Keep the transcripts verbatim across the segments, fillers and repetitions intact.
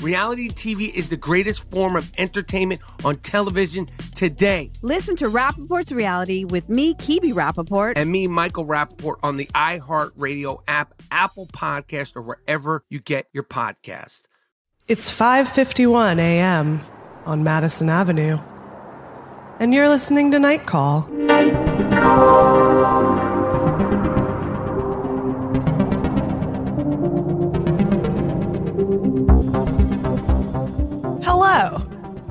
Reality T V is the greatest form of entertainment on television today. Listen to Rappaport's Reality with me, Kibi Rappaport. And me, Michael Rappaport, on the iHeartRadio app, Apple Podcast, or wherever you get your podcast. It's five fifty-one a.m. on Madison Avenue. And you're listening to Night Call. Night Call. Hello.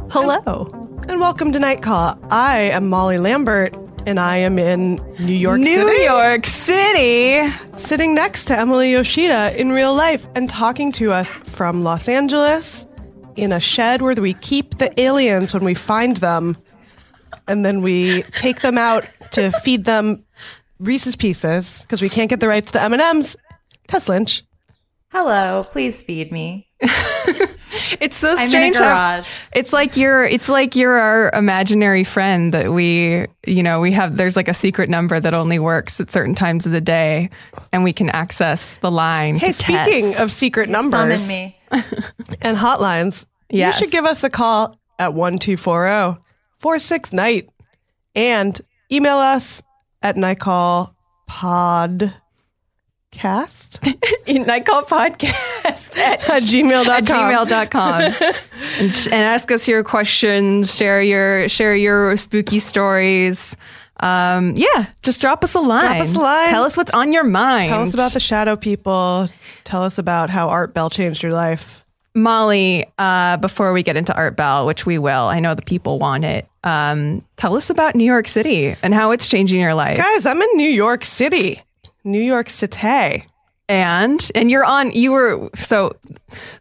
Hello. And, and welcome to Night Call. I am Molly Lambert, and I am in New York New City. New York City. Sitting next to Emily Yoshida in real life and talking to us from Los Angeles in a shed where we keep the aliens when we find them. And then we take them out to feed them Reese's Pieces because we can't get the rights to M and M's. Tess Lynch. Hello. Please feed me. It's so strange. I'm in a garage. It's like you're it's like you're our imaginary friend that we, you know, we have there's like a secret number that only works at certain times of the day and we can access the line. Hey, speaking of secret numbers summon me. And hotlines, yes. You should give us a call at one two four zero four six night and email us at nightcallpod. Cast? Nightcall Podcast at, at gmail dot com. At gmail dot com. and, and ask us your questions, share your share your spooky stories. Um, yeah, just drop us a line. Drop us a line. Tell us what's on your mind. Tell us about the shadow people. Tell us about how Art Bell changed your life. Molly, uh, before we get into Art Bell, which we will, I know the people want it. Um, tell us about New York City and how it's changing your life. Guys, I'm in New York City. New York City. And and you're on, you were, so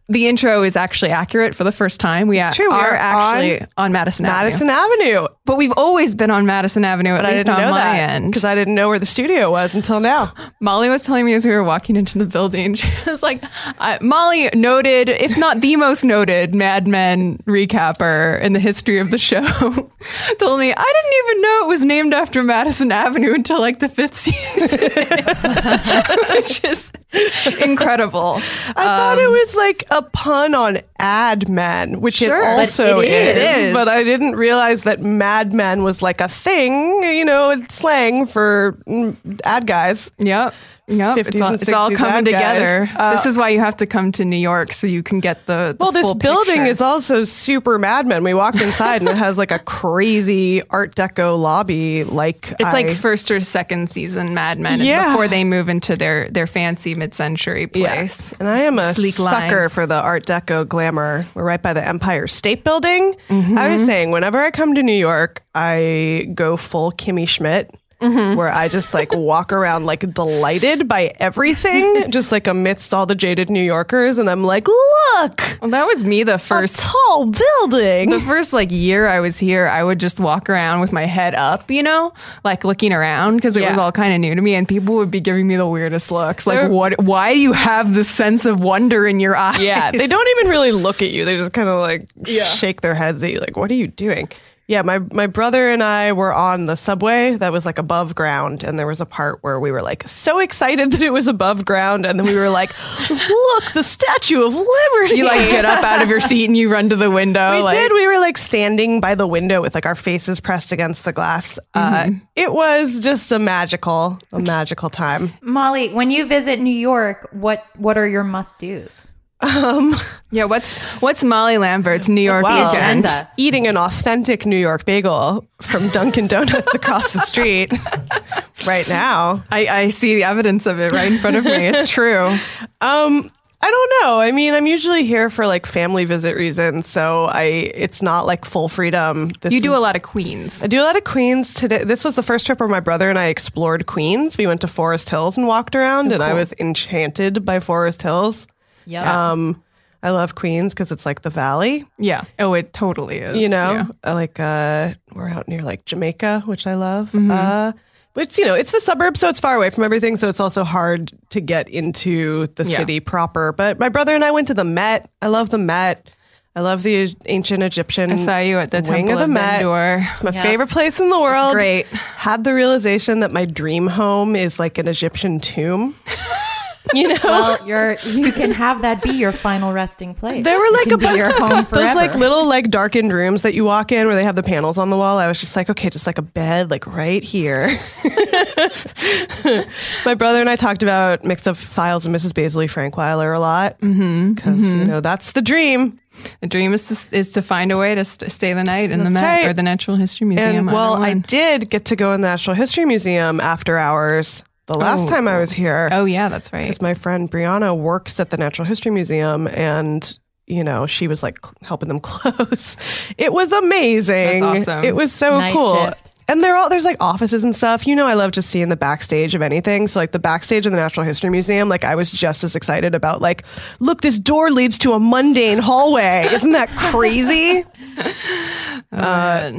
the intro is actually accurate for the first time. We, a, we are, are actually on, on Madison, Madison Avenue. Madison Avenue. But we've always been on Madison Avenue, at but least on my that, end. Because I didn't know where the studio was until now. Molly was telling me as we were walking into the building, she was like, uh, Molly, noted, if not the most noted Mad Men recapper in the history of the show, told me, I didn't even know it was named after Madison Avenue until like the fifth season. Which is incredible. I um, thought it was like a pun on Ad Men, which sure, it also it is, is. But I didn't realize that Mad Men was like a thing, you know, it's slang for ad guys. Yep. Yep. It's all, it's all coming together. Uh, this is why you have to come to New York so you can get the, the well, this full building picture. Is also super Mad Men. We walked inside and it has like a crazy Art Deco lobby. Like It's I, like first or second season Mad Men yeah. before they move into their, their fancy mid-century place. Yeah. And I am a sleek sucker lines. For the Art Deco glamour. We're right by the Empire State Building. Mm-hmm. I was saying, whenever I come to New York, I go full Kimmy Schmidt. mm-hmm. where I just like walk around like delighted by everything, just like amidst all the jaded New Yorkers. And I'm like, look, well, that was me the first tall building. The first like year I was here, I would just walk around with my head up, you know, like looking around because it yeah. was all kind of new to me. And people would be giving me the weirdest looks. Like, They're, what? Why do you have this sense of wonder in your eyes? Yeah, they don't even really look at you. They just kind of like yeah. shake their heads at you like, what are you doing? Yeah, my, my brother and I were on the subway that was like above ground, and there was a part where we were like so excited that it was above ground, and then we were like, look, the Statue of Liberty. You like get up out of your seat and you run to the window. We like, did. We were like standing by the window with like our faces pressed against the glass. Mm-hmm. Uh, it was just a magical, a magical time. Molly, when you visit New York, what, what are your must-dos? Um, yeah, what's what's Molly Lambert's New York well, agenda? Eating an authentic New York bagel from Dunkin' Donuts across the street right now. I, I see the evidence of it right in front of me. It's true. Um, I don't know. I mean, I'm usually here for like family visit reasons, so I it's not like full freedom. This you do is, a lot of Queens. I do a lot of Queens today. This was the first trip where my brother and I explored Queens. We went to Forest Hills and walked around, oh, and cool. I was enchanted by Forest Hills. Yeah. Um, I love Queens because it's like the valley. Yeah. Oh, it totally is. You know, yeah. I like uh, we're out near like Jamaica, which I love. Mm-hmm. Uh, but, you know, it's the suburbs, so it's far away from everything. So it's also hard to get into the yeah. city proper. But my brother and I went to the Met. I love the Met. I love the ancient Egyptian. I saw you at the wing of the Met. Endor. It's my yep. favorite place in the world. It's great. Had the realization that my dream home is like an Egyptian tomb. You know, well, you're you can have that be your final resting place. There were like a bunch of home those like little like darkened rooms that you walk in where they have the panels on the wall. I was just like, okay, just like a bed, like right here. My brother and I talked about Mixed Up Files and Missus Basely Frankweiler a lot because mm-hmm, mm-hmm. you know that's the dream. The dream is to, is to find a way to st- stay the night in that's the Met right. or the Natural History Museum. And, well, I, I did get to go in the Natural History Museum after hours. The last oh. time I was here. Oh, yeah, that's right. Because my friend Brianna works at the Natural History Museum and, you know, she was like helping them close. It was amazing. That's awesome. It was so nice cool. Shift. And they're all, there's like offices and stuff. You know, I love just seeing the backstage of anything. So like the backstage of the Natural History Museum, like I was just as excited about like, look, this door leads to a mundane hallway. Isn't that crazy? Oh, uh,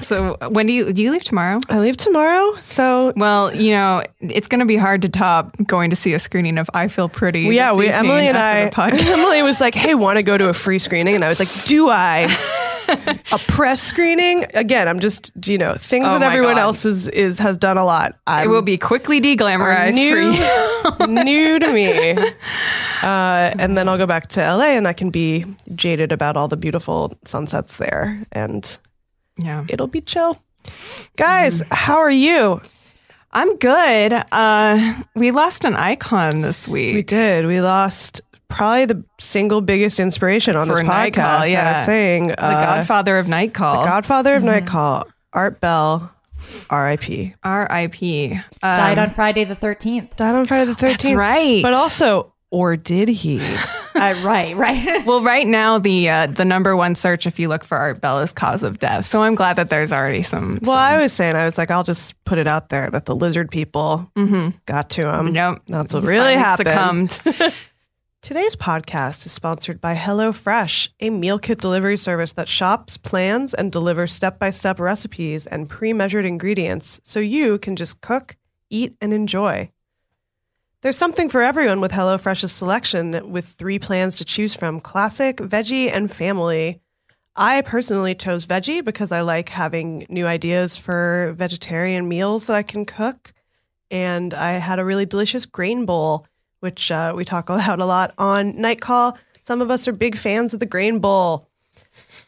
so when do you do you leave tomorrow? I leave tomorrow. So well, you know, it's going to be hard to top going to see a screening of I Feel Pretty. Well, yeah, we Emily and I. Emily was like, "Hey, want to go to a free screening?" And I was like, "Do I?" A press screening again. I'm just you know things oh that everyone God. else is, is has done a lot. I'm, it will be quickly de-glamorized for you. New to me. Uh, and then I'll go back to L A and I can be jaded about all the beautiful sunsets there and. Yeah, it'll be chill. Guys, mm. how are you? I'm good. Uh, we lost an icon this week. We did. We lost probably the single biggest inspiration on For this podcast. Call, yeah, I was saying the uh, Godfather of Night Call. The Godfather of mm. Night Call. Art Bell. R I P R I P Um, died on Friday the thirteenth. Died on Friday the thirteenth. That's right. But also. Or did he? Uh, right, right. Well, right now, the uh, the number one search, if you look for Art Bell, is cause of death. So I'm glad that there's already some... Well, some... I was saying, I was like, I'll just put it out there that the lizard people mm-hmm. got to him. Nope. That's what really happened. Succumbed. Today's podcast is sponsored by HelloFresh, a meal kit delivery service that shops, plans, and delivers step-by-step recipes and pre-measured ingredients so you can just cook, eat, and enjoy. There's something for everyone with HelloFresh's selection, with three plans to choose from: classic, veggie, and family. I personally chose veggie because I like having new ideas for vegetarian meals that I can cook. And I had a really delicious grain bowl, which uh, we talk about a lot on Night Call. Some of us are big fans of the grain bowl.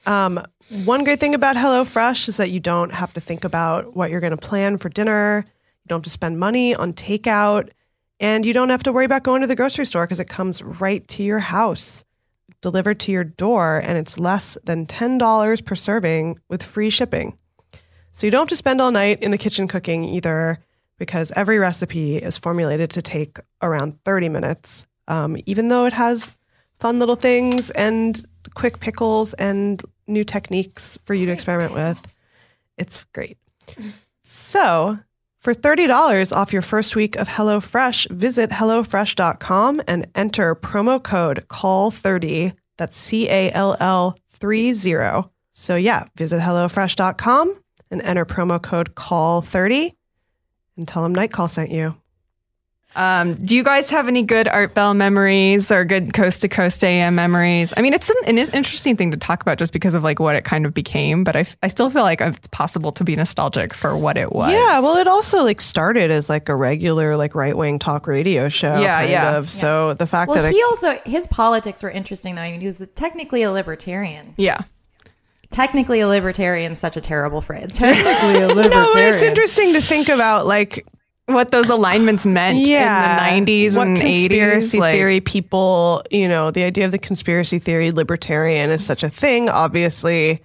Um, one great thing about HelloFresh is that you don't have to think about what you're going to plan for dinner. You don't have to spend money on takeout. And you don't have to worry about going to the grocery store because it comes right to your house, delivered to your door, and it's less than ten dollars per serving with free shipping. So you don't have to spend all night in the kitchen cooking either, because every recipe is formulated to take around thirty minutes, um, even though it has fun little things and quick pickles and new techniques for you to experiment with. It's great. So... For thirty dollars off your first week of HelloFresh, visit HelloFresh dot com and enter promo code call thirty. That's C A L L three zero. So yeah, visit HelloFresh dot com and enter promo code call thirty and tell them Night Call sent you. Um, do you guys have any good Art Bell memories or good Coast to Coast A M memories? I mean, it's some, an interesting thing to talk about just because of like what it kind of became, but I, I still feel like it's possible to be nostalgic for what it was. Yeah, well, it also like started as like a regular like right-wing talk radio show. Yeah, kind yeah. of. So yeah. the fact well, that he I, also his politics were interesting though. I mean, he was technically a libertarian. Yeah. Technically a libertarian, such a terrible phrase. Technically a libertarian. No, it's interesting to think about like what those alignments meant yeah. in the nineties what and eighties. Conspiracy like, theory people, you know, the idea of the conspiracy theory libertarian is such a thing, obviously.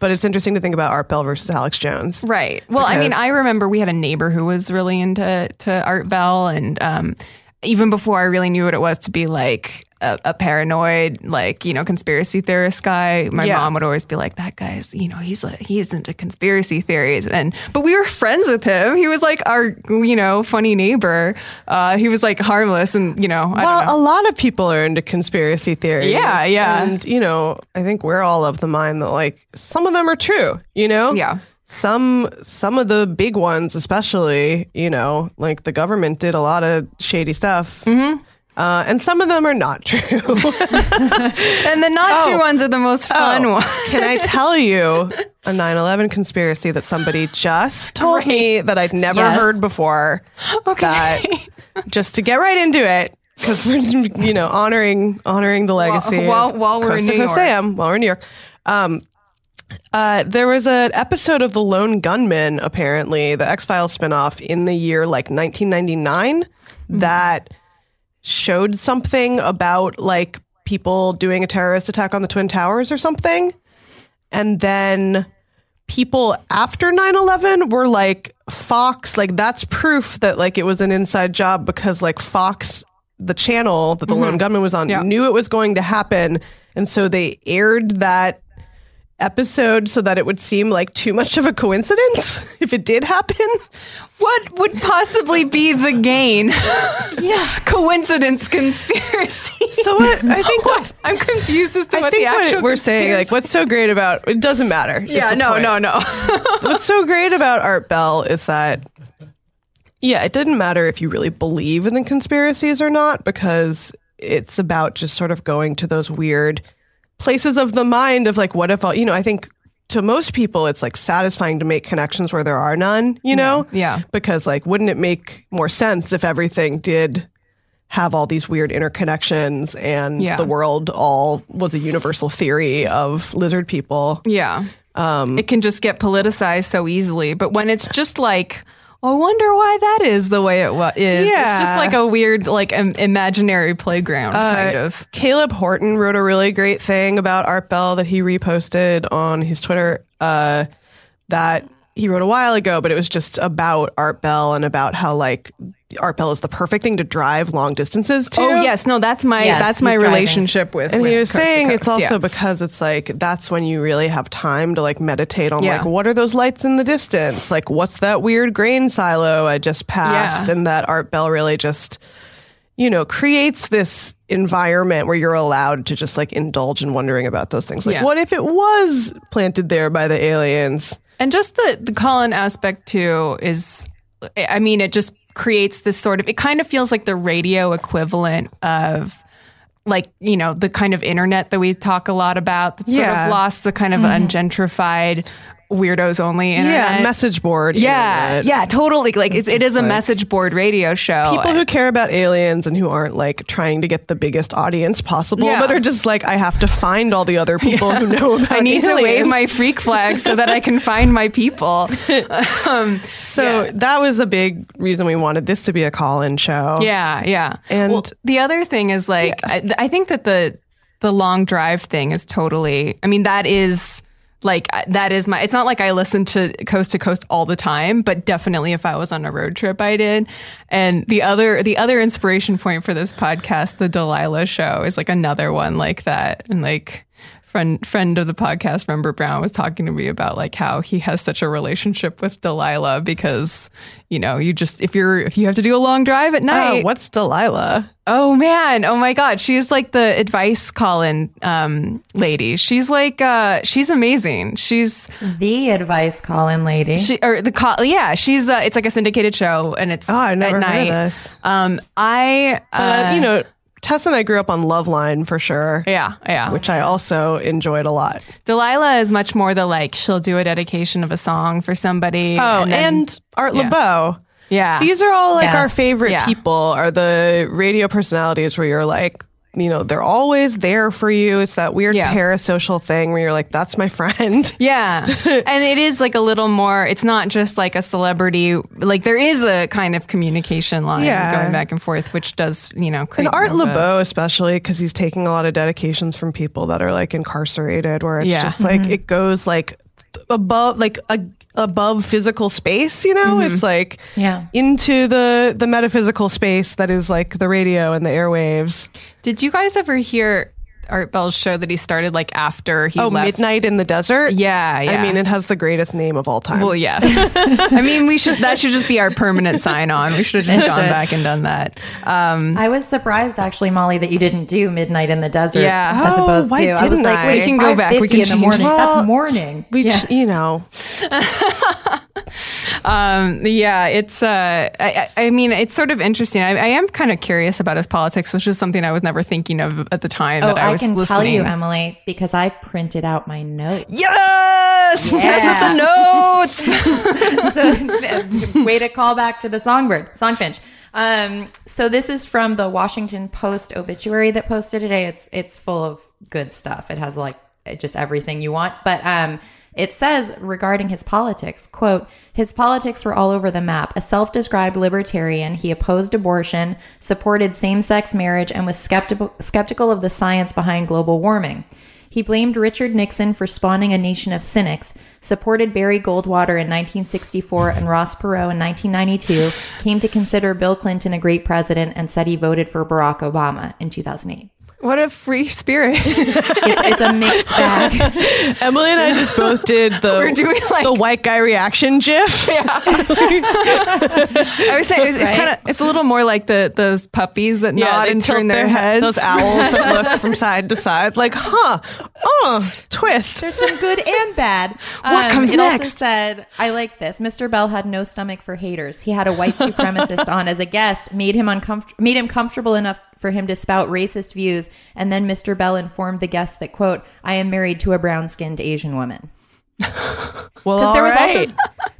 But it's interesting to think about Art Bell versus Alex Jones. Right. Well, I mean, I remember we had a neighbor who was really into to Art Bell. And um, even before I really knew what it was to be like a, a paranoid, like, you know, conspiracy theorist guy, my yeah. mom would always be like, that guy's, you know, he's like, he's into conspiracy theories. And, but we were friends with him. He was like our, you know, funny neighbor. Uh, he was like harmless and, you know, I well, don't know. A lot of people are into conspiracy theories. Yeah. Yeah. And, you know, I think we're all of the mind that like some of them are true, you know? Yeah. Some some of the big ones, especially, you know, like the government did a lot of shady stuff. Mm-hmm. Uh, and some of them are not true. And the not true oh. ones are the most fun oh. ones. Can I tell you a nine eleven conspiracy that somebody just told right. me that I'd never yes. heard before? Okay. That, just to get right into it, because we're, you know, honoring honoring the legacy while, while, while we're in New York. A M, while we're in New York. Um, Uh, there was an episode of The Lone Gunman, apparently, the X-Files spinoff in the year like nineteen ninety-nine mm-hmm. that showed something about like people doing a terrorist attack on the Twin Towers or something. And then people after nine eleven were like, Fox, like that's proof that like it was an inside job because like Fox, the channel that The mm-hmm. Lone Gunman was on, yeah. knew it was going to happen. And so they aired that episode so that it would seem like too much of a coincidence if it did happen. What would possibly be the gain? Yeah, coincidence, conspiracy. So what I think what I'm confused as to I what think the actual what we're conspiracy. Saying. Like, what's so great about it doesn't matter. Yeah, no, point. no, no. What's so great about Art Bell is that yeah, it didn't matter if you really believe in the conspiracies or not because it's about just sort of going to those weird places of the mind of like, what if all, you know, I think to most people, it's like satisfying to make connections where there are none, you know? Yeah. yeah. Because like, wouldn't it make more sense if everything did have all these weird interconnections and yeah. the world all was a universal theory of lizard people? Yeah. Um, it can just get politicized so easily. But when it's just like, I wonder why that is the way it wa- is. Yeah. It's just like a weird, like um, imaginary playground uh, kind of. Caleb Horton wrote a really great thing about Art Bell that he reposted on his Twitter uh, that he wrote a while ago, but it was just about Art Bell and about how like Art Bell is the perfect thing to drive long distances to. Oh yes, no, that's my yes, that's my driving. relationship with. And with he was coast saying to coast, it's also yeah. because it's like that's when you really have time to like meditate on yeah. like what are those lights in the distance? Like what's that weird grain silo I just passed? Yeah. And that Art Bell really just, you know, creates this environment where you're allowed to just like indulge in wondering about those things. Like yeah. what if it was planted there by the aliens? And just the, the Colin aspect, too, is, I mean, it just creates this sort of, it kind of feels like the radio equivalent of, like, you know, the kind of internet that we talk a lot about. That's yeah. sort of lost the kind of mm-hmm. ungentrified weirdos only internet. Yeah, message board. Yeah, internet. yeah, totally. Like, it's, it is a like message board radio show. People who care about aliens and who aren't, like, trying to get the biggest audience possible, yeah. but are just like, I have to find all the other people yeah. who know about aliens. I need aliens. to wave my freak flag so that I can find my people. Um, so yeah. that was a big reason we wanted this to be a call-in show. Yeah, yeah. And well, the other thing is, like, yeah. I, I think that the the long drive thing is totally, I mean, that is... Like, that is my, it's not like I listen to Coast to Coast all the time, but definitely if I was on a road trip, I did. And the other, the other inspiration point for this podcast, the Delilah show, is like another one like that. And like, friend friend of the podcast, Member Brown, was talking to me about like how he has such a relationship with Delilah because, you know, you just if you're if you have to do a long drive at night. Oh, what's Delilah? Oh, man. Oh, my God. She's like the advice call-in um, lady. She's like, uh, she's amazing. She's the advice call-in lady. She, or the call. Yeah, she's uh, it's like a syndicated show and it's oh, I've never at night. Heard of this. Um, I, uh, uh, you know, Tess and I grew up on Loveline for sure. Yeah, yeah. Which I also enjoyed a lot. Delilah is much more the like, she'll do a dedication of a song for somebody. Oh, and, then, and Art yeah. LeBeau. Yeah. These are all like yeah. our favorite yeah. people are the radio personalities where you're like, you know, they're always there for you. It's that weird yeah. parasocial thing where you're like, that's my friend. Yeah. And it is like a little more, it's not just like a celebrity, like there is a kind of communication line yeah. going back and forth, which does, you know, create. And Art LeBeau, especially because he's taking a lot of dedications from people that are like incarcerated where it's yeah. just like, mm-hmm. it goes like above, like a above physical space, you know, mm-hmm. it's like yeah. into the, the metaphysical space that is like the radio and the airwaves. Did you guys ever hear Art Bell's show that he started like after he oh, left? Oh, Midnight in the Desert? Yeah, yeah. I mean, it has the greatest name of all time. Well, yes. I mean, we should that should just be our permanent sign-on. We should have just it gone should. back and done that. Um, I was surprised, actually, Molly, that you didn't do Midnight in the Desert. Yeah. As opposed oh, why to, didn't I was like, I? We can go back. We can in the morning. Well, that's morning. We, yeah. You know. um, yeah, it's, uh, I, I mean, it's sort of interesting. I, I am kind of curious about his politics, which is something I was never thinking of at the time oh, that I was I can listening. Tell you, Emily, because I printed out my notes. Yes! Yeah. Tess with the notes! So, way to call back to the songbird, songfinch. Um, so this is from the Washington Post obituary that posted today. It's, it's full of good stuff. It has like just everything you want. But, um, it says regarding his politics, quote, his politics were all over the map. A self-described libertarian, he opposed abortion, supported same-sex marriage, and was skeptical, skeptical of the science behind global warming. He blamed Richard Nixon for spawning a nation of cynics, supported Barry Goldwater in nineteen sixty-four and Ross Perot in nineteen ninety-two, came to consider Bill Clinton a great president, and said he voted for Barack Obama in two thousand eight. What a free spirit. it's, it's a mixed bag. Emily and I just both did the, We're doing like, the white guy reaction gif. Yeah. I was saying, it's, right? it's kind of, it's a little more like the those puppies that yeah, nod and turn their, their heads. Those owls that look from side to side like, huh, oh, twist. There's some good and bad. Um, what comes it next? It also said, I like this. Mister Bell had no stomach for haters. He had a white supremacist on as a guest, made him uncomfortable, made him comfortable enough for him to spout racist views, and then Mister Bell informed the guests that, quote, I am married to a brown-skinned Asian woman. Well, all there was right. Also,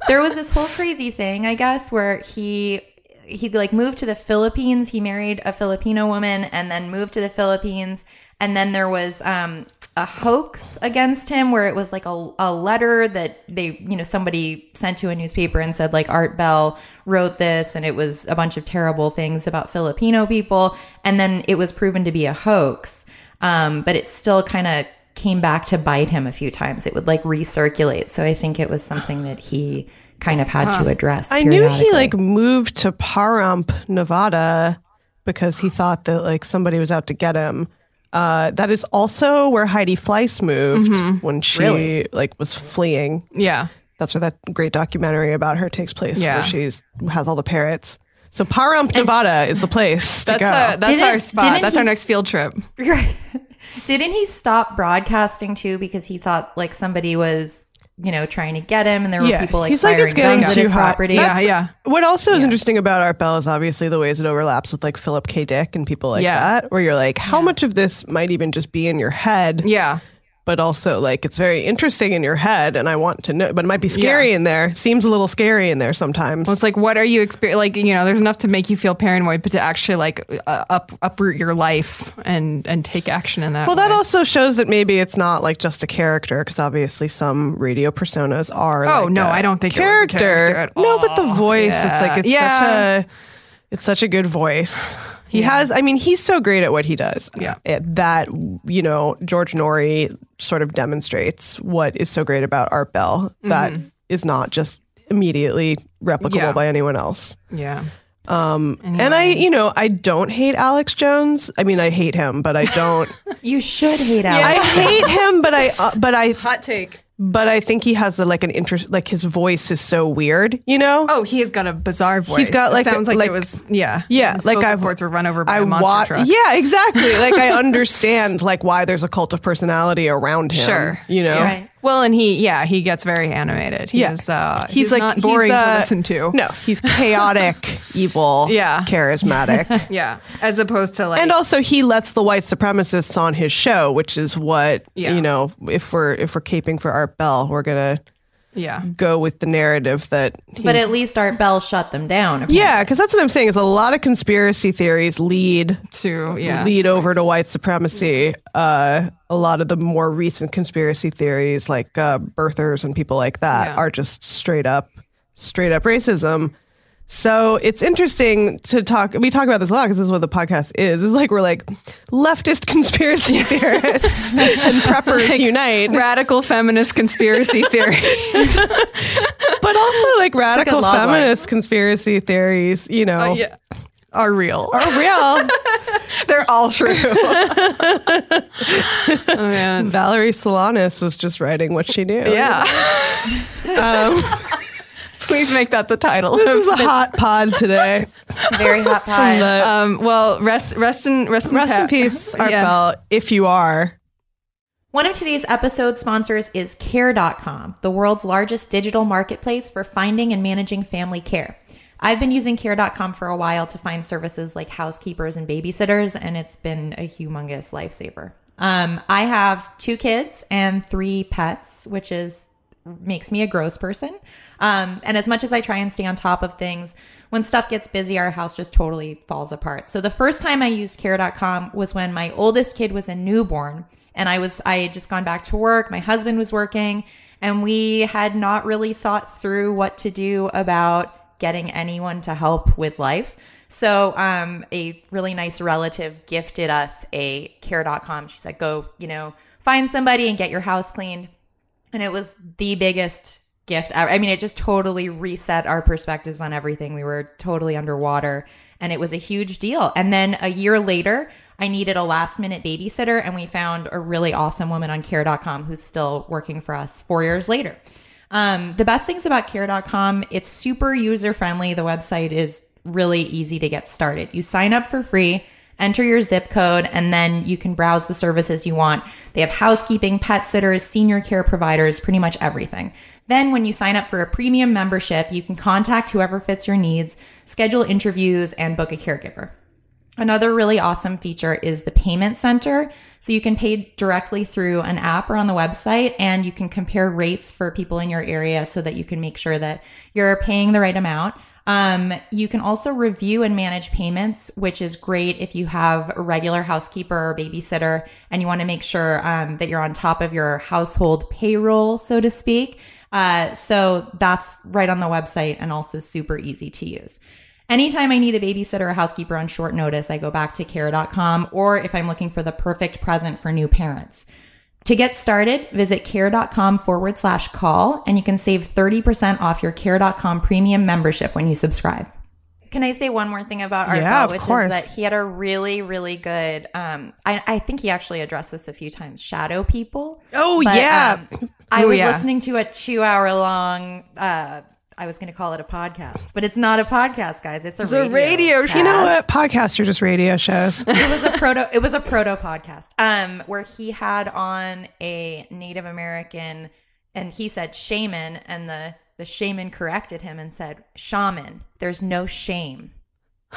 there was this whole crazy thing, I guess, where he, he like, moved to the Philippines. He married a Filipino woman and then moved to the Philippines. And then there was um, a hoax against him where it was, like, a, a letter that they, you know, somebody sent to a newspaper and said, like, Art Bell wrote this, and it was a bunch of terrible things about Filipino people, and then it was proven to be a hoax, um, but it still kind of came back to bite him a few times. It would like recirculate, so I think it was something that he kind of had huh. to address. I knew he like moved to Pahrump, Nevada, because he thought that like somebody was out to get him. Uh, that is also where Heidi Fleiss moved mm-hmm. when she really? like was fleeing. Yeah. That's where that great documentary about her takes place, yeah. where she's has all the parrots. So Pahrump, Nevada is the place to that's go. A, that's didn't, our spot. That's our next field trip. Right. Didn't he stop broadcasting, too, because he thought, like, somebody was, you know, trying to get him, and there were yeah. people, like, he's firing like, it's getting guns too at his hot. Property? That's, yeah, yeah. What also is yeah. interesting about Art Bell is obviously the ways it overlaps with, like, Philip K. Dick and people like yeah. that, where you're like, how yeah. much of this might even just be in your head? Yeah. But also, like, it's very interesting in your head, and I want to know, but it might be scary yeah. in there. Seems a little scary in there sometimes. Well, it's like, what are you experiencing? Like, you know, there's enough to make you feel paranoid, but to actually, like, uh, up uproot your life and, and take action in that Well, way. That also shows that maybe it's not, like, just a character, because obviously some radio personas are, Oh, like no, I don't think character. It was a character at all. No, but the voice, yeah. it's like, it's yeah. such a... It's such a good voice. He yeah. has, I mean, he's so great at what he does. Yeah. It, that, you know, George Norrie sort of demonstrates what is so great about Art Bell mm-hmm. that is not just immediately replicable yeah. by anyone else. Yeah. Um, anyway. And I, you know, I don't hate Alex Jones. I mean, I hate him, but I don't. You should hate Alex. Yeah, I hate him, but I, uh, but I. Hot take. But I think he has a, like an interest, like his voice is so weird, you know? Oh, he has got a bizarre voice. He's got like, it sounds like, like it was, yeah. Yeah. His like I've, were run over by I a monster wa- truck. Yeah, exactly. Like I understand like why there's a cult of personality around him. Sure. You know? Right. Well, and he, yeah, he gets very animated. He yeah. is, uh, he's, he's like, not boring he's, uh, to listen to. No, he's chaotic, evil, yeah. charismatic. Yeah. As opposed to like... And also he lets the white supremacists on his show, which is what, yeah. you know, if we're if we're caping for Art Bell, we're going to yeah. go with the narrative that... He, but at least Art Bell shut them down. Apparently. Yeah, because that's what I'm saying is a lot of conspiracy theories lead to yeah. lead over to white supremacy. Uh A lot of the more recent conspiracy theories like uh, birthers and people like that yeah. are just straight up, straight up racism. So it's interesting to talk. We talk about this a lot because this is what the podcast is. It's like we're like leftist conspiracy theorists and preppers like, unite. Radical feminist conspiracy theories. But also like radical like feminist one. Conspiracy theories, you know. Uh, yeah. Are real. Are real. They're all true. Oh, man. Valerie Solanas was just writing what she knew. Yeah. um, Please make that the title. This is a hot pod today. Very hot pod. The, um, well, rest rest in, rest in, rest pe- in peace, Art yeah. Bell, if you are. One of today's episode sponsors is Care dot com, the world's largest digital marketplace for finding and managing family care. I've been using Care dot com for a while to find services like housekeepers and babysitters, and it's been a humongous lifesaver. Um, I have two kids and three pets, which is makes me a gross person. Um, and as much as I try and stay on top of things, when stuff gets busy, our house just totally falls apart. So the first time I used Care dot com was when my oldest kid was a newborn, and I was I had just gone back to work. My husband was working, and we had not really thought through what to do about getting anyone to help with life. So um, a really nice relative gifted us a Care dot com. She said, go, you know, find somebody and get your house cleaned. And it was the biggest gift ever. I mean, it just totally reset our perspectives on everything. We were totally underwater and it was a huge deal. And then a year later, I needed a last minute babysitter and we found a really awesome woman on Care dot com who's still working for us four years later. Um, the best things about Care dot com, it's super user-friendly. The website is really easy to get started. You sign up for free, enter your zip code, and then you can browse the services you want. They have housekeeping, pet sitters, senior care providers, pretty much everything. Then when you sign up for a premium membership, you can contact whoever fits your needs, schedule interviews, and book a caregiver. Another really awesome feature is the payment center. So you can pay directly through an app or on the website, and you can compare rates for people in your area so that you can make sure that you're paying the right amount. Um, you can also review and manage payments, which is great if you have a regular housekeeper or babysitter and you want to make sure um, that you're on top of your household payroll, so to speak. Uh, so that's right on the website and also super easy to use. Anytime I need a babysitter or housekeeper on short notice, I go back to Care dot com, or if I'm looking for the perfect present for new parents. To get started, visit Care dot com forward slash call, and you can save thirty percent off your Care dot com premium membership when you subscribe. Can I say one more thing about Art yeah, Bell, which course. Is that he had a really, really good, um, I, I think he actually addressed this a few times, shadow people. Oh, but, yeah. Um, I Ooh, was yeah. listening to a two-hour long uh I was going to call it a podcast, but it's not a podcast, guys. It's a it's radio, a radio show. You know what? Podcasts are just radio shows. It was a proto. It was a proto podcast um, where he had on a Native American, and he said shaman, and the the shaman corrected him and said shaman. There's no shame,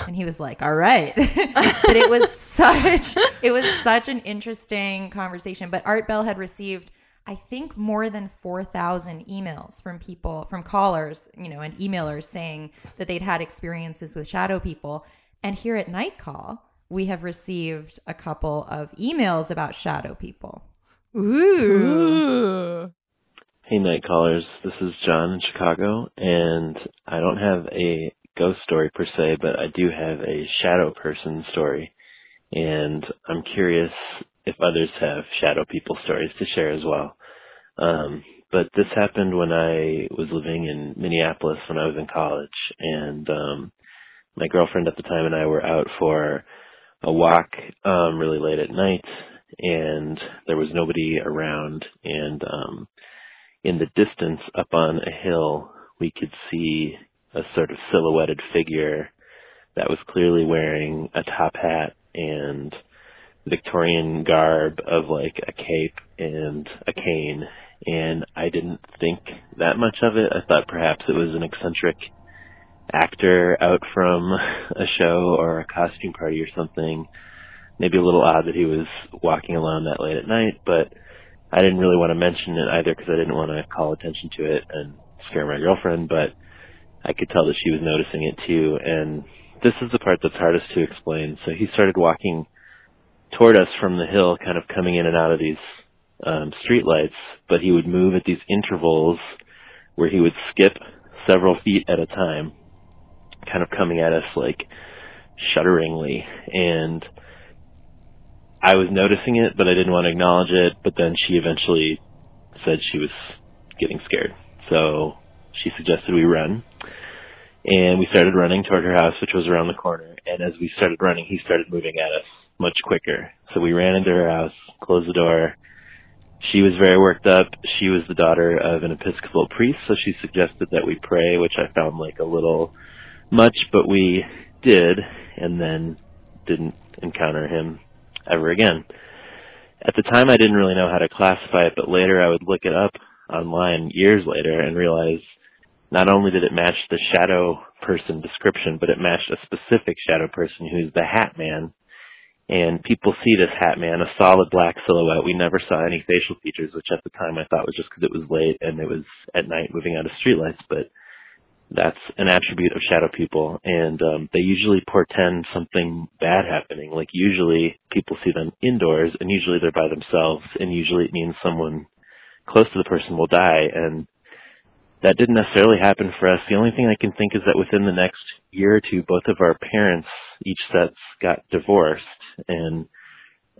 and he was like, "All right." But it was such it was such an interesting conversation. But Art Bell had received, I think, more than four thousand emails from people, from callers, you know, and emailers saying that they'd had experiences with shadow people. And here at Night Call, we have received a couple of emails about shadow people. Ooh. Hey, Night Callers. This is John in Chicago, and I don't have a ghost story per se, but I do have a shadow person story. And I'm curious if others have shadow people stories to share as well. Um, but this happened when I was living in Minneapolis when I was in college. And um, my girlfriend at the time and I were out for a walk um, really late at night, and there was nobody around. And um, in the distance up on a hill, we could see a sort of silhouetted figure that was clearly wearing a top hat and Victorian garb of like a cape and a cane. And I didn't think that much of it. I thought perhaps it was an eccentric actor out from a show or a costume party or something. Maybe a little odd that he was walking alone that late at night, but I didn't really want to mention it either because I didn't want to call attention to it and scare my girlfriend, but I could tell that she was noticing it too. And this is the part that's hardest to explain. So he started walking toward us from the hill, kind of coming in and out of these um, streetlights, but he would move at these intervals where he would skip several feet at a time, kind of coming at us like shudderingly. And I was noticing it, but I didn't want to acknowledge it. But then she eventually said she was getting scared. So she suggested we run. And we started running toward her house, which was around the corner. And as we started running, he started moving at us much quicker. So we ran into her house, closed the door. She was very worked up. She was the daughter of an Episcopal priest, so she suggested that we pray, which I found like a little much, but we did, and then didn't encounter him ever again. At the time, I didn't really know how to classify it, but later I would look it up online years later and realize not only did it match the shadow person description, but it matched a specific shadow person who's the Hat Man. And people see this Hat Man, a solid black silhouette. We never saw any facial features, which at the time I thought was just because it was late and it was at night moving out of streetlights, but that's an attribute of shadow people, and um, they usually portend something bad happening. Like, usually people see them indoors, and usually they're by themselves, and usually it means someone close to the person will die, and that didn't necessarily happen for us. The only thing I can think is that within the next year or two, both of our parents, each sets, got divorced, and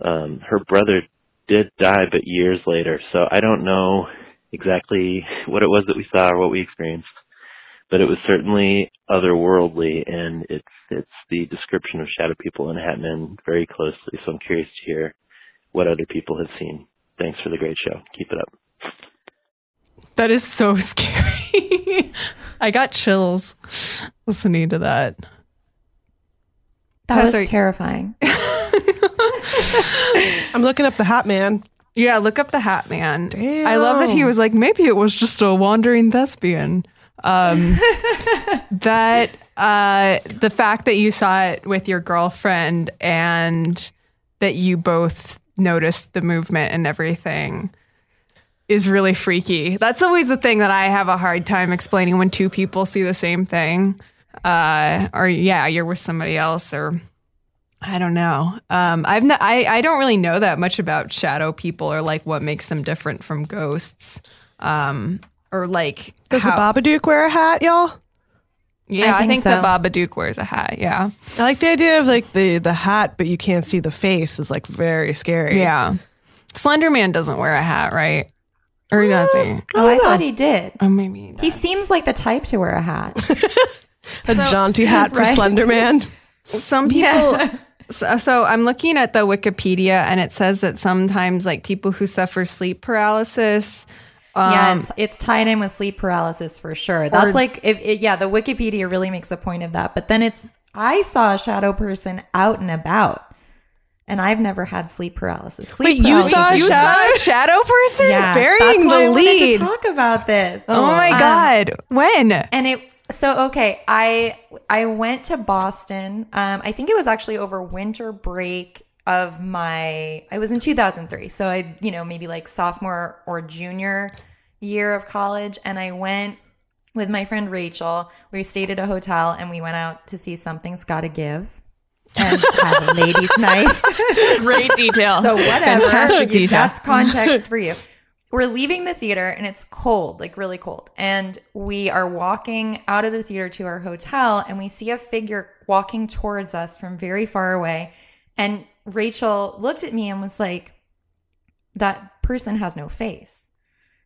um, her brother did die, but years later, so I don't know exactly what it was that we saw or what we experienced. But it was certainly otherworldly, and it fits the description of shadow people and hat men very closely. So I'm curious to hear what other people have seen. Thanks for the great show. Keep it up. That is so scary. I got chills listening to that. That Tess, was are... terrifying. I'm looking up the Hat Man. Yeah, look up the Hat Man. Damn. I love that he was like, maybe it was just a wandering thespian. Um, that, uh, the fact that you saw it with your girlfriend and that you both noticed the movement and everything is really freaky. That's always the thing that I have a hard time explaining when two people see the same thing. Uh, or yeah, you're with somebody else, or I don't know. Um, I've not, I, I don't really know that much about shadow people or like what makes them different from ghosts. Um, Or like, does how- the Babadook wear a hat, y'all? Yeah, I think, I think so. The Babadook wears a hat. Yeah, I like the idea of like the the hat, but you can't see the face is like very scary. Yeah, Slender Man doesn't wear a hat, right? Or does he? Oh, oh I thought he did. Oh, maybe he, he seems like the type to wear a hat. a so, jaunty hat for right? Slender Man. Some people. Yeah. So, so I'm looking at the Wikipedia, and it says that sometimes like people who suffer sleep paralysis. Um, yeah, it's, it's tied in with sleep paralysis for sure. That's or, like, if it, yeah, the Wikipedia really makes a point of that. But then it's, I saw a shadow person out and about, and I've never had sleep paralysis. Sleep wait, paralysis. You saw a you shadow, saw a shadow person? Yeah, burying that's why the I lead. Wanted to talk about this. Oh, oh my um, God. When? And it, so, okay, I, I went to Boston. Um, I think it was actually over winter break. Of my, I was in two thousand three, so I, you know, maybe like sophomore or junior year of college, and I went with my friend Rachel. We stayed at a hotel, and we went out to see Something's Gotta Give, and had a ladies' night. Great detail. So whatever, fantastic detail. That's context for you. We're leaving the theater, and it's cold, like really cold, and we are walking out of the theater to our hotel, and we see a figure walking towards us from very far away, and Rachel looked at me and was like, that person has no face.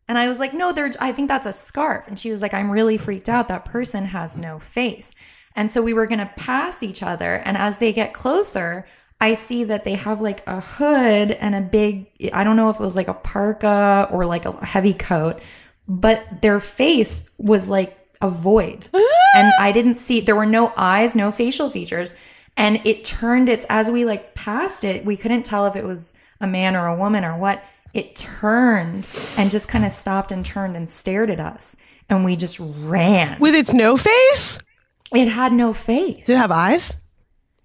And I was like, no, they're, I think that's a scarf. And she was like, I'm really freaked out. That person has no face. And so we were going to pass each other. And as they get closer, I see that they have like a hood and a big, I don't know if it was like a parka or like a heavy coat, but their face was like a void. And I didn't see, there were no eyes, no facial features. And it turned its, as we like passed it, we couldn't tell if it was a man or a woman or what. It turned and just kind of stopped and turned and stared at us. And we just ran. With its no face? It had no face. Did it have eyes?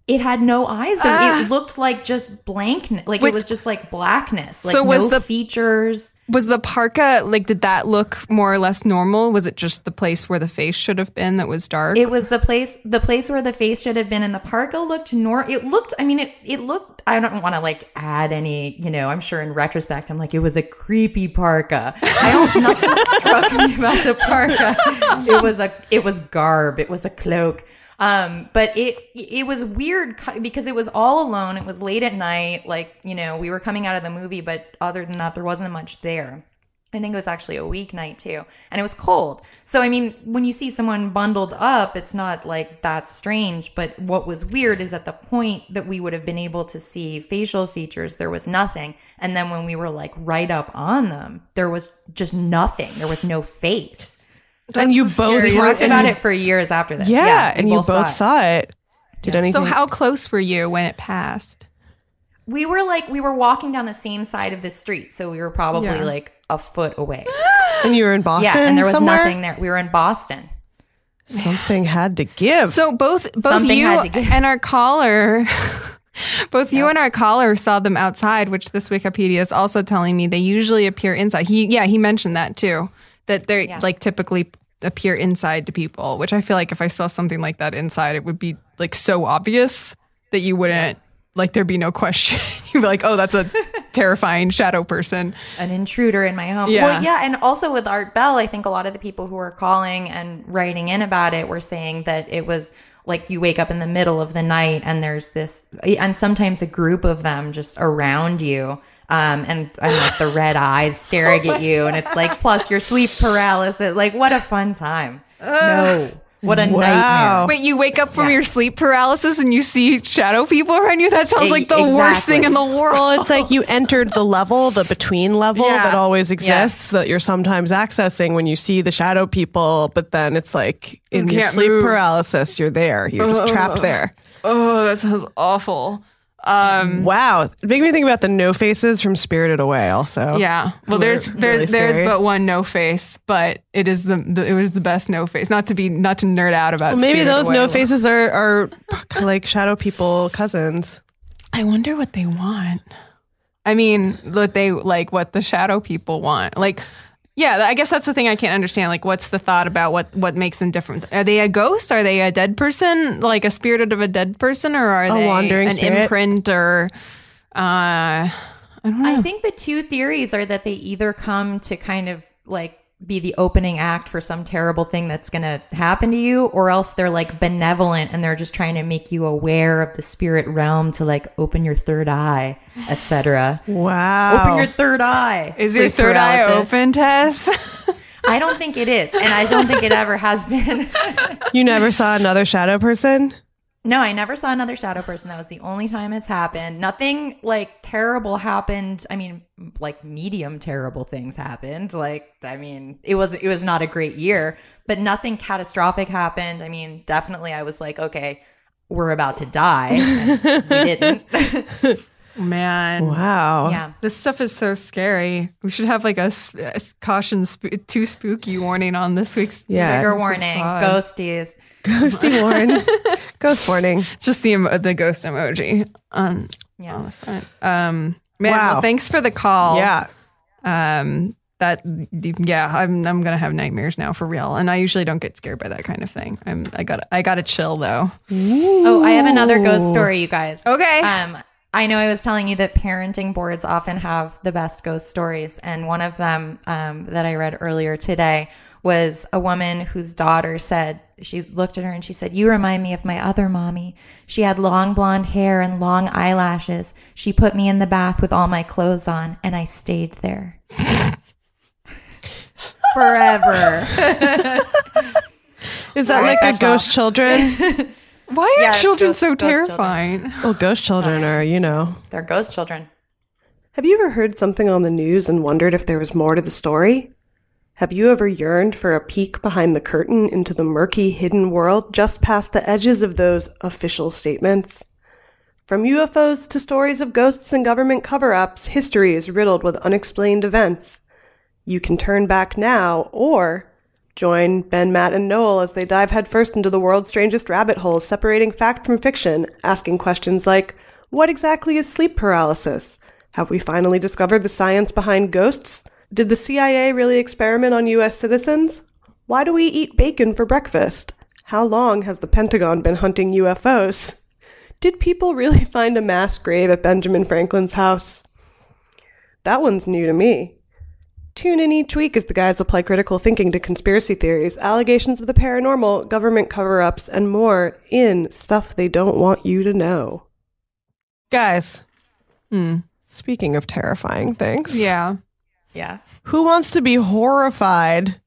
It had no eyes. Ah. It looked like just blankness. Like Wait. It was just like blackness. Like so was no the, features. Was the parka, like did that look more or less normal? Was it just the place where the face should have been that was dark? It was the place the place where the face should have been, and the parka looked normal. It looked, I mean, it, it looked, I don't want to like add any, you know, I'm sure in retrospect, I'm like, it was a creepy parka. I don't, nothing struck me about the parka. It was a, it was garb. It was a cloak. Um, but it, it was weird because it was all alone. It was late at night. Like, you know, we were coming out of the movie, but other than that, there wasn't much there. I think it was actually a weeknight too. And it was cold. So, I mean, when you see someone bundled up, it's not like that strange. But what was weird is at the point that we would have been able to see facial features, there was nothing. And then when we were like right up on them, there was just nothing. There was no face. That's and you both we talked about it for years after this. Yeah, yeah and you both saw it. Saw it. Did yeah. anything? So how close were you when it passed? We were like we were walking down the same side of the street, so we were probably yeah. like a foot away. And you were in Boston. Yeah, and there was somewhere? Nothing there. We were in Boston. Something had to give. So both both Something you and our caller. Both you yep. and our caller saw them outside, which this Wikipedia is also telling me they usually appear inside. He yeah, he mentioned that too. That they yeah. like typically appear inside to people, which I feel like if I saw something like that inside, it would be like so obvious that you wouldn't like there'd be no question. You'd be like, oh, that's a terrifying shadow person, an intruder in my home. Yeah. Well, yeah, and also with Art Bell, I think a lot of the people who were calling and writing in about it were saying that it was like you wake up in the middle of the night and there's this, and sometimes a group of them just around you. Um, and, and like the red eyes staring oh at you, and it's like, plus your sleep paralysis. Like, what a fun time! Uh, no, what a wow. nightmare! But you wake up from yeah. your sleep paralysis and you see shadow people around you. That sounds like the exactly. worst thing in the world. Well, it's like you entered the level, the between level yeah. that always exists yeah. that you're sometimes accessing when you see the shadow people. But then it's like in you your sleep move. paralysis, you're there. You're oh, just trapped there. Oh, that sounds awful. Um, wow. It made me think about the no faces from Spirited Away also. Yeah. Well, there's there's really there's but one no face, but it is the, the it was the best no face. Not to be not to nerd out about well, maybe Spirited those Away no faces are, are like shadow people cousins. I wonder what they want. I mean, what they like what the shadow people want. Like yeah, I guess that's the thing I can't understand. Like, what's the thought about what, what makes them different? Are they a ghost? Are they a dead person? Like a spirit of a dead person? Or are a they wandering an spirit? Imprint? Or uh, I don't know. I think the two theories are that they either come to kind of like be the opening act for some terrible thing that's going to happen to you, or else they're like benevolent and they're just trying to make you aware of the spirit realm to like open your third eye, et cetera. Wow. Open your third eye. Is your third paralysis. Eye open, Tess? I don't think it is. And I don't think it ever has been. You never saw another shadow person? No, I never saw another shadow person. That was the only time it's happened. Nothing like terrible happened. I mean, like medium terrible things happened. Like, I mean, it was it was not a great year, but nothing catastrophic happened. I mean, definitely I was like, okay, we're about to die. And we didn't. Man. Wow. Yeah. This stuff is so scary. We should have like a, a caution sp- too spooky warning on this week's yeah, trigger warning. Ghosties. Ghosty warn. Ghost warning. Just the emo- the ghost emoji on, yeah. on the front. Um, man, wow. Well, thanks for the call. Yeah. Um, that yeah, I'm I'm gonna have nightmares now for real, and I usually don't get scared by that kind of thing. I'm I got I got to chill though. Ooh. Oh, I have another ghost story, you guys. Okay. Um, I know I was telling you that parenting boards often have the best ghost stories, and one of them um, that I read earlier today was a woman whose daughter said, she looked at her and she said, "You remind me of my other mommy. She had long blonde hair and long eyelashes. She put me in the bath with all my clothes on, and I stayed there." Forever. Is that like a ghost children? Why are yeah, children ghost, so terrifying? Children. Well, ghost children are, you know. They're ghost children. Have you ever heard something on the news and wondered if there was more to the story? Have you ever yearned for a peek behind the curtain into the murky, hidden world just past the edges of those official statements? From U F Os to stories of ghosts and government cover-ups, history is riddled with unexplained events. You can turn back now or join Ben, Matt, and Noel as they dive headfirst into the world's strangest rabbit holes, separating fact from fiction, asking questions like, what exactly is sleep paralysis? Have we finally discovered the science behind ghosts? Did the C I A really experiment on U S citizens? Why do we eat bacon for breakfast? How long has the Pentagon been hunting U F Os? Did people really find a mass grave at Benjamin Franklin's house? That one's new to me. Tune in each week as the guys apply critical thinking to conspiracy theories, allegations of the paranormal, government cover-ups, and more in Stuff They Don't Want You to Know. Guys, mm. speaking of terrifying things. Yeah. Yeah. Who wants to be horrified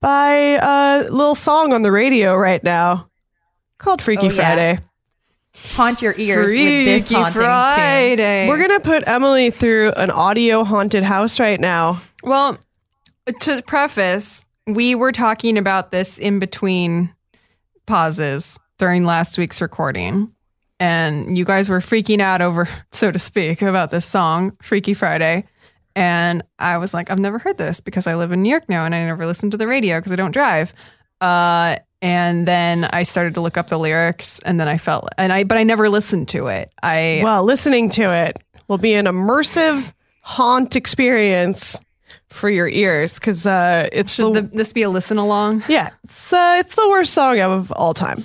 by a little song on the radio right now called Freaky oh, Friday? Yeah. Haunt your ears Freaky with this haunting Friday. Tune. We're going to put Emily through an audio haunted house right now. Well, to preface, we were talking about this in between pauses during last week's recording. And you guys were freaking out over, so to speak, about this song, Freaky Friday. And I was like, I've never heard this because I live in New York now and I never listen to the radio because I don't drive. Uh, and then I started to look up the lyrics and then I felt, and I, but I never listened to it. I Well, listening to it will be an immersive haunt experience for your ears because uh, it's... Should the, this be a listen along? Yeah. It's, uh, it's the worst song of all time.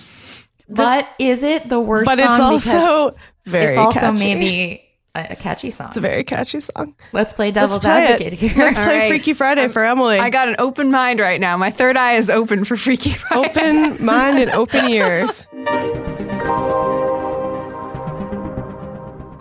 But this, is it the worst but song? But it's also very It's also catchy. maybe... A catchy song. It's a very catchy song. Let's play Devil's Advocate here. Let's play right. Freaky Friday um, for Emily. I got an open mind right now. My third eye is open for Freaky Friday. Open mind and open ears.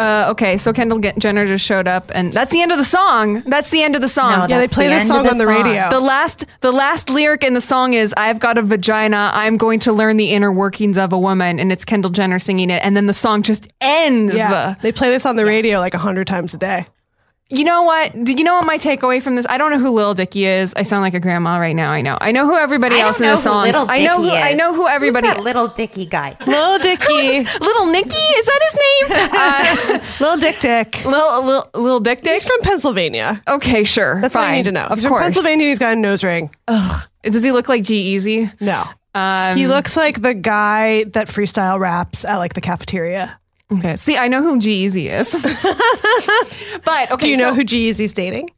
Uh, okay, so Kendall Jenner just showed up, and that's the end of the song. That's the end of the song. No, yeah, they play the this song the on the song. radio. The last, the last lyric in the song is, I've got a vagina, I'm going to learn the inner workings of a woman, and it's Kendall Jenner singing it, and then the song just ends. Yeah, they play this on the yeah. radio like a hundred times a day. You know what? Did you know what my takeaway from this? I don't know who Lil Dicky is. I sound like a grandma right now. I know. I know who everybody else in the song. I don't know who Lil Dicky I know who, is. I know who everybody. Who's that Lil Dicky guy? Lil Dicky. Little Nicky? Is that his name? Uh, Lil Dick Dick. Lil, Lil, Lil Dick Dick? He's from Pennsylvania. Okay, sure. That's Fine. what I need to know. Of he's course. From Pennsylvania, he's got a nose ring. Ugh. Does he look like G-Eazy? No. Um, he looks like the guy that freestyle raps at like the cafeteria. Okay. See, I know who G-Eazy is. But okay. Do you so, know who G-Eazy's dating?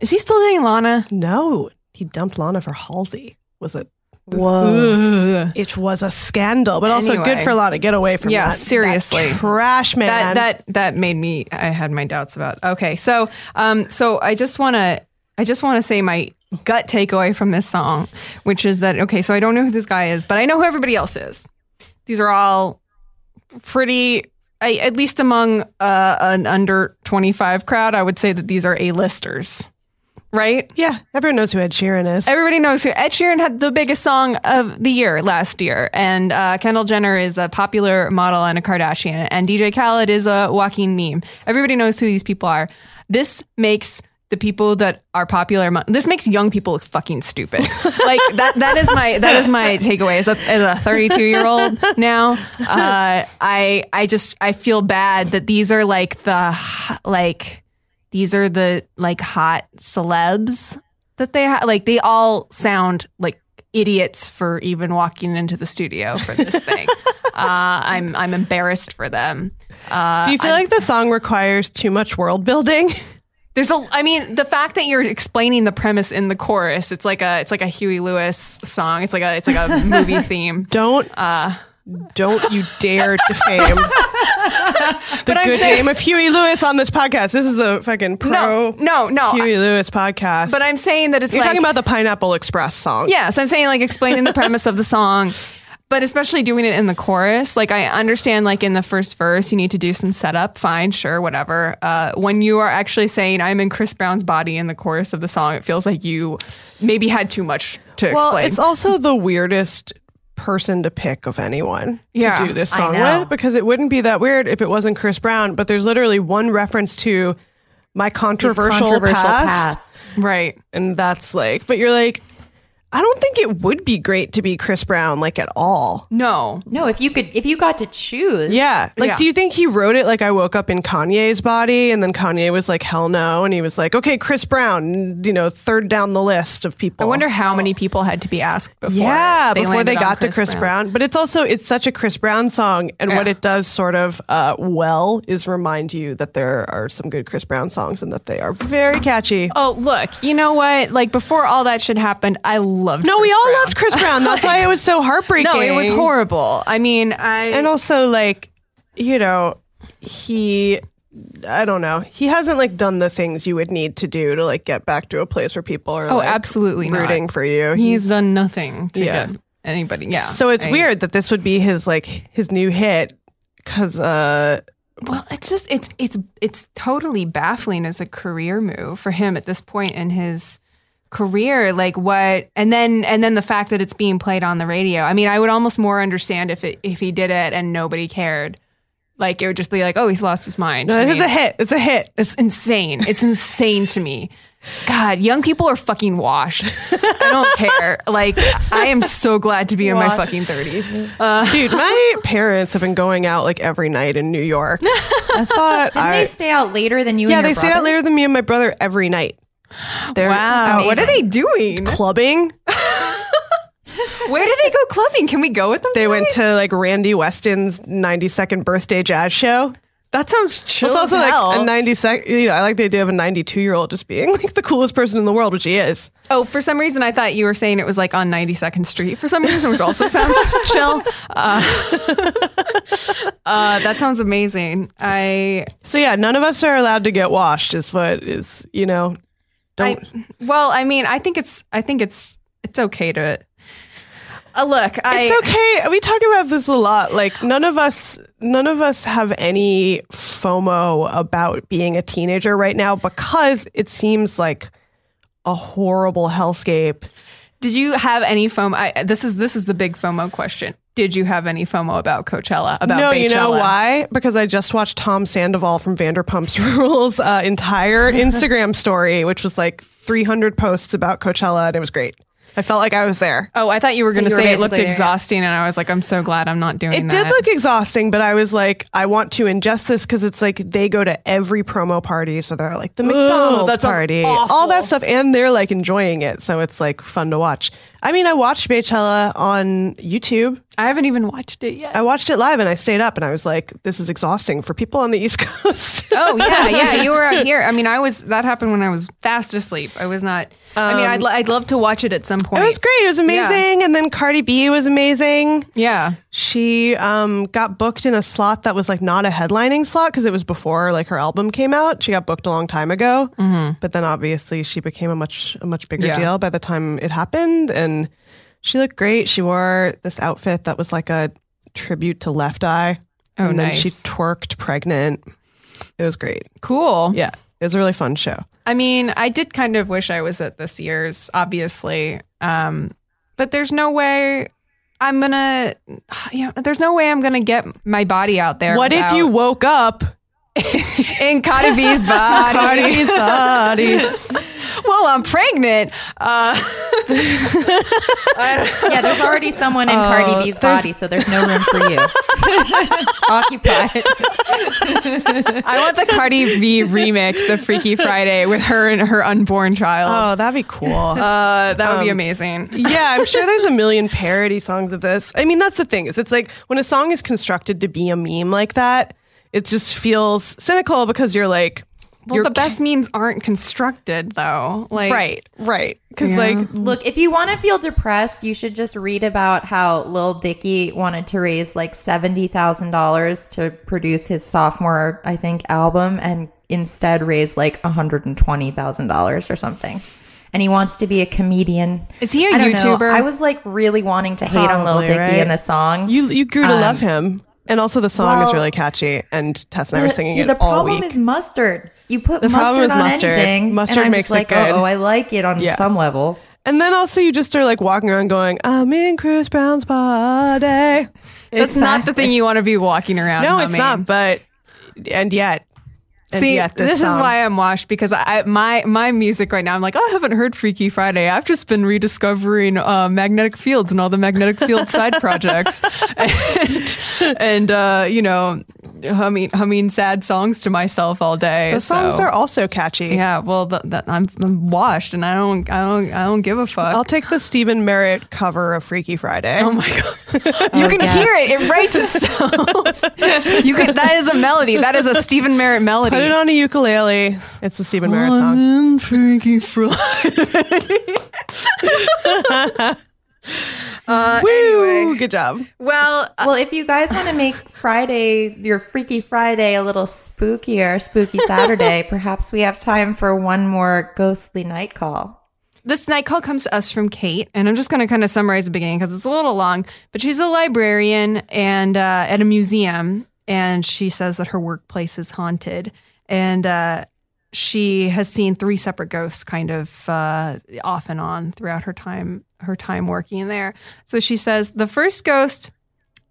Is he still dating Lana? No. He dumped Lana for Halsey. Was it? Whoa. Ugh. It was a scandal, but anyway. also good for Lana. Get away from yeah, that. Yeah, seriously. That trash man. That, that that made me I had my doubts about. Okay. So, um so I just want to I just want to say my gut takeaway from this song, which is that okay, so I don't know who this guy is, but I know who everybody else is. These are all pretty, I, at least among uh, an under twenty-five crowd, I would say that these are A-listers, right? Yeah, everyone knows who Ed Sheeran is. Everybody knows who Ed Sheeran had the biggest song of the year last year, and uh, Kendall Jenner is a popular model and a Kardashian, and D J Khaled is a walking meme. Everybody knows who these people are. This makes the people that are popular, this makes young people look fucking stupid. Like that—that that is my that is my takeaway. As a as a thirty-two year old now, uh, I I just I feel bad that these are like the like these are the like hot celebs that they ha- like. They all sound like idiots for even walking into the studio for this thing. Uh, I'm I'm embarrassed for them. Uh, Do you feel I'm, like the song requires too much world building? There's a, I mean, the fact that you're explaining the premise in the chorus, it's like a, it's like a Huey Lewis song. It's like a, it's like a movie theme. Don't, uh, don't you dare defame the but good saying, name of Huey Lewis on this podcast. This is a fucking pro no, no, no, Huey I, Lewis podcast. But I'm saying that it's you're like talking about the Pineapple Express song. Yes, yeah, so I'm saying like explaining the premise of the song. But especially doing it in the chorus, like I understand, like in the first verse, you need to do some setup. Fine, sure, whatever. Uh, when you are actually saying "I'm in Chris Brown's body" in the chorus of the song, it feels like you maybe had too much. to explain. Well, it's also the weirdest person to pick of anyone yeah, to do this song with, because it wouldn't be that weird if it wasn't Chris Brown, but there's literally one reference to my controversial, controversial past. past. Right. And that's like, but you're like, I don't think it would be great to be Chris Brown, like, at all. No. No, if you could, if you got to choose. Yeah. Like, yeah. do you think he wrote it like, I woke up in Kanye's body, and then Kanye was like, hell no. And he was like, okay, Chris Brown, you know, third down the list of people. I wonder how many people had to be asked before. Yeah, they before they got Chris to Chris Brown. Brown. But it's also, it's such a Chris Brown song. And yeah. what it does sort of uh, well is remind you that there are some good Chris Brown songs and that they are very catchy. Oh, look, you know what? Like, before all that shit happened, I love Loved no, Chris we all Brown. loved Chris Brown. That's why it was so heartbreaking. No, it was horrible. I mean, I... And also, like, you know, he... I don't know. He hasn't, like, done the things you would need to do to, like, get back to a place where people are, oh, like, absolutely rooting not. for you. He's, He's done nothing to yeah. get anybody. Yeah. So it's I, weird that this would be his, like, his new hit, because... Uh, well, it's just... It's, it's, it's totally baffling as a career move for him at this point in his... career, like what, and then and then the fact that it's being played on the radio. I mean, I would almost more understand if it, if he did it and nobody cared. Like, it would just be like, oh, he's lost his mind. No, this is a hit. It's a hit. It's insane. It's insane to me. God, young people are fucking washed. I don't care. Like, I am so glad to be in my fucking thirties. Uh, Dude, my parents have been going out like every night in New York. I thought Didn't I, they stay out later than you yeah, and your Yeah, they brother? stayed out later than me and my brother every night. They're, wow! What are they doing? Clubbing? Where do they go clubbing? Can we go with them? They tonight? went to like Randy Weston's ninety-second birthday jazz show. That sounds chill. It's also hell. like a ninety-second. You know, I like the idea of a ninety-two-year-old just being like the coolest person in the world, which he is. Oh, for some reason, I thought you were saying it was like on ninety-second Street. For some reason, which also sounds chill. Uh, uh, that sounds amazing. I so yeah, none of us are allowed to get washed. Is what is you know. Don't. I, well, I mean, I think it's, I think it's, it's okay to uh, look. I, it's okay. We talk about this a lot. Like, none of us, none of us have any FOMO about being a teenager right now, because it seems like a horrible hellscape. Did you have any FOMO? I, this is this is the big FOMO question. Did you have any FOMO about Coachella? About no, Baychella? You know why? Because I just watched Tom Sandoval from Vanderpump's Rules' uh, entire Instagram story, which was like three hundred posts about Coachella, and it was great. I felt like I was there. Oh, I thought you were so going to say it looked there. exhausting, and I was like, I'm so glad I'm not doing it that. It did look exhausting, but I was like, I want to ingest this, because it's like they go to every promo party, so they're like the McDonald's Ooh, that party, all that stuff, and they're like enjoying it, so it's like fun to watch. I mean, I watched Baychella on YouTube. I haven't even watched it yet. I watched it live, and I stayed up, and I was like, this is exhausting for people on the East Coast. Oh, yeah, yeah, you were out here. I mean, I was, that happened when I was fast asleep. I was not, um, I mean, I'd, I'd love to watch it at some point. It was great. It was amazing. Yeah. And then Cardi B was amazing. Yeah. She um, got booked in a slot that was like not a headlining slot, because it was before like her album came out. She got booked a long time ago, mm-hmm. but then obviously she became a much, a much bigger yeah. deal by the time it happened. And she looked great. She wore this outfit that was like a tribute to Left Eye. Oh, and then nice. she twerked pregnant. It was great. Cool. Yeah. It was a really fun show. I mean, I did kind of wish I was at this year's, obviously. Um, but there's no way I'm going to, you know, there's no way I'm going to get my body out there. What without- if you woke up in Cardi B's body? Cardi B's body. Well, I'm pregnant. Uh, yeah, there's already someone in uh, Cardi B's body, so there's no room for you. Occupied. I want the Cardi B remix of Freaky Friday with her and her unborn child. Oh, that'd be cool. Uh, that would um, be amazing. Yeah, I'm sure there's a million parody songs of this. I mean, that's the thing. Is it's like when a song is constructed to be a meme like that, it just feels cynical, because you're like, Well, Your the best ca- memes aren't constructed, though. Like, right, right. Because, yeah. like, look, if you want to feel depressed, you should just read about how Lil Dicky wanted to raise like seventy thousand dollars to produce his sophomore, I think, album, and instead raised like one hundred twenty thousand dollars or something. And he wants to be a comedian. Is he a I YouTuber? Know. I was like really wanting to hate Probably, on Lil Dicky right? in the song. You you grew to um, love him. And also the song well, is really catchy, and Tess and I were singing the, it the all week. The problem is mustard. You put the mustard on mustard. anything, mustard and I'm makes just like, it good. oh, I like it on yeah. some level. And then also you just are like walking around going, I'm in Chris Brown's body. That's exactly. Not the thing you want to be walking around. No, humming. It's not. But and yet. And See, yet this, this is why I'm washed, because I my my music right now, I'm like, oh, I haven't heard Freaky Friday. I've just been rediscovering uh, magnetic fields and all the magnetic field side projects. And, and uh, you know, humming humming sad songs to myself all day. The songs so. Are also catchy. Yeah, well, the, the, I'm, I'm washed, and I don't, I don't, I don't give a fuck. I'll take the Stephen Merritt cover of Freaky Friday. Oh my god, you oh, can yes. hear it; it writes itself. You can. That is a melody. That is a Stephen Merritt melody. Put it on a ukulele. It's a Stephen Merritt song. I'm in Freaky Friday. Uh, Woo! Anyway. Good job. Well, uh, well, if you guys want to make Friday, your Freaky Friday, a little spookier, Spooky Saturday, perhaps we have time for one more ghostly night call. This night call comes to us from Kate, and I'm just going to kind of summarize the beginning because it's a little long, but she's a librarian and uh, at a museum, and she says that her workplace is haunted, and uh, she has seen three separate ghosts kind of uh, off and on throughout her time her time working there. So she says, the first ghost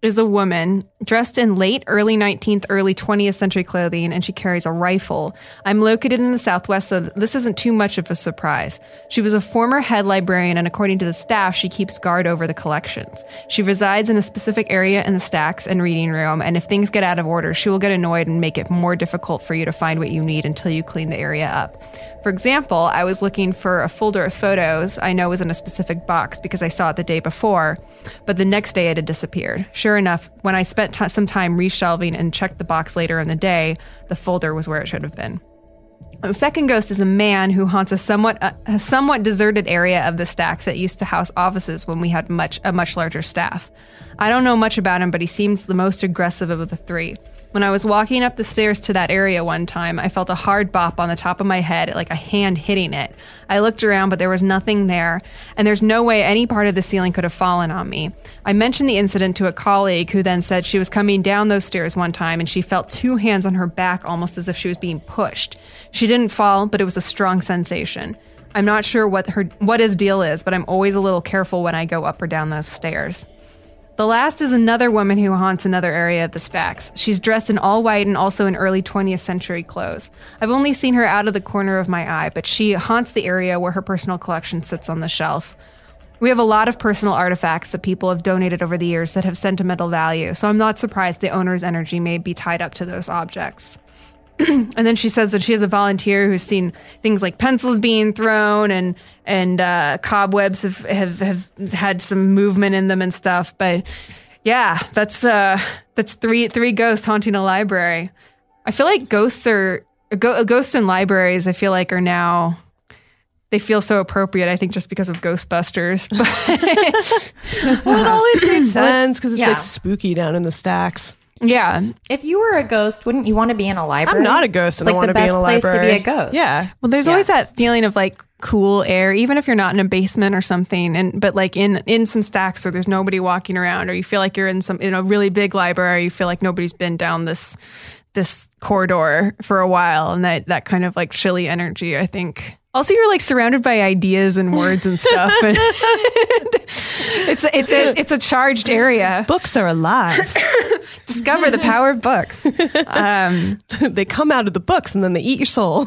is a woman dressed in late, early nineteenth, early twentieth century clothing, and she carries a rifle. I'm located in the Southwest, so this isn't too much of a surprise. She was a former head librarian, and according to the staff, she keeps guard over the collections. She resides in a specific area in the stacks and reading room, and if things get out of order, she will get annoyed and make it more difficult for you to find what you need until you clean the area up. For example, I was looking for a folder of photos I know was in a specific box because I saw it the day before, but the next day it had disappeared. Sure enough, when I spent t- some time reshelving and checked the box later in the day, the folder was where it should have been. The second ghost is a man who haunts a somewhat uh, a somewhat deserted area of the stacks that used to house offices when we had much a much larger staff. I don't know much about him, but he seems the most aggressive of the three. When I was walking up the stairs to that area one time, I felt a hard bop on the top of my head, like a hand hitting it. I looked around, but there was nothing there, and there's no way any part of the ceiling could have fallen on me. I mentioned the incident to a colleague who then said she was coming down those stairs one time, and she felt two hands on her back almost as if she was being pushed. She didn't fall, but it was a strong sensation. I'm not sure what her what his deal is, but I'm always a little careful when I go up or down those stairs. The last is another woman who haunts another area of the stacks. She's dressed in all white and also in early twentieth century clothes. I've only seen her out of the corner of my eye, but she haunts the area where her personal collection sits on the shelf. We have a lot of personal artifacts that people have donated over the years that have sentimental value, so I'm not surprised the owner's energy may be tied up to those objects. And then she says that she is a volunteer who's seen things like pencils being thrown and and uh, cobwebs have, have have had some movement in them and stuff. But yeah, that's uh, that's three three ghosts haunting a library. I feel like ghosts are go, ghosts in libraries. I feel like are now they feel so appropriate. I think just because of Ghostbusters. But well, it always makes sense because it's yeah. like spooky down in the stacks. Yeah. If you were a ghost, wouldn't you want to be in a library? I'm not a ghost and it's like I want to be in a library. It's the best place to be a ghost. Yeah. Well, there's yeah. always that feeling of like cool air, even if you're not in a basement or something, and but like in, in some stacks where there's nobody walking around, or you feel like you're in some in a really big library, you feel like nobody's been down this this corridor for a while, and that, that kind of like chilly energy, I think. Also, you're like surrounded by ideas and words and stuff. And it's a, it's a, it's a charged area. Books are alive. Discover the power of books. Um, they come out of the books and then they eat your soul.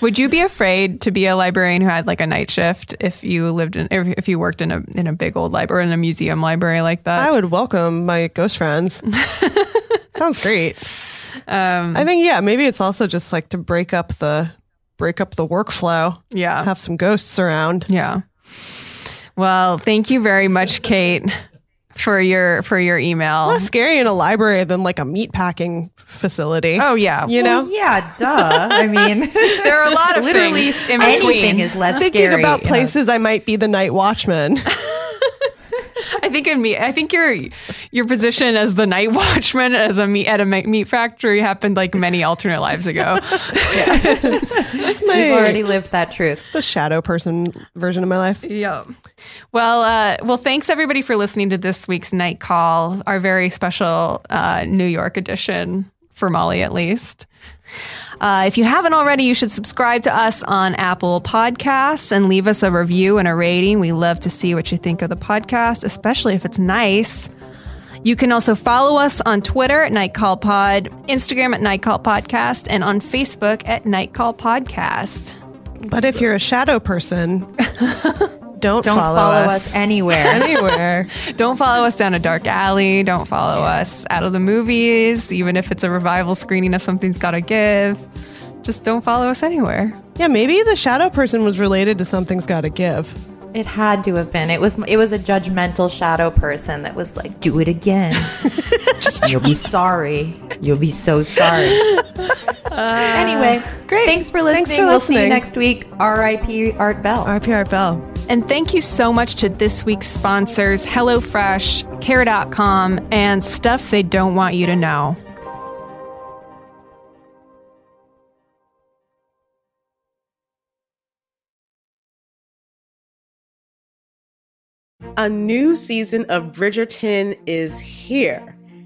Would you be afraid to be a librarian who had like a night shift if you lived in if you worked in a in a big old library or in a museum library like that? I would welcome my ghost friends. Sounds great. Um, I think yeah, maybe it's also just like to break up the. break up the workflow. Yeah. Have some ghosts around. Yeah. Well, thank you very much, Kate, for your for your email. Less scary in a library than like a meatpacking facility. Oh, yeah. You well, know? Yeah, duh. I mean, there are a lot of literally things in between. Anything is less Thinking scary. Thinking about places know. I might be the night watchman. I think in me, I think your your position as the night watchman as a meat, at a meat factory happened like many alternate lives ago. We've already lived that truth. The shadow person version of my life. Yeah. Well, uh, well, thanks everybody for listening to this week's Night Call, our very special uh, New York edition for Molly, at least. Uh, if you haven't already, you should subscribe to us on Apple Podcasts and leave us a review and a rating. We love to see what you think of the podcast, especially if it's nice. You can also follow us on Twitter at Night Call Pod, Instagram at Night Call Podcast, and on Facebook at Night Call Podcast. But if you're a shadow person, don't, don't follow, follow us. us anywhere. anywhere. Don't follow us down a dark alley. Don't follow us out of the movies, even if it's a revival screening of Something's Gotta Give. Just don't follow us anywhere. Yeah, maybe the shadow person was related to Something's Gotta Give. It had to have been. It was It was a judgmental shadow person that was like, do it again. Just You'll be sorry. You'll be so sorry. Uh, anyway, great. Thanks for listening. Thanks for we'll listening. See you next week. R I P Art Bell. R I P Art Bell. And thank you so much to this week's sponsors, HelloFresh, Care dot com, and Stuff They Don't Want You to Know. A new season of Bridgerton is here.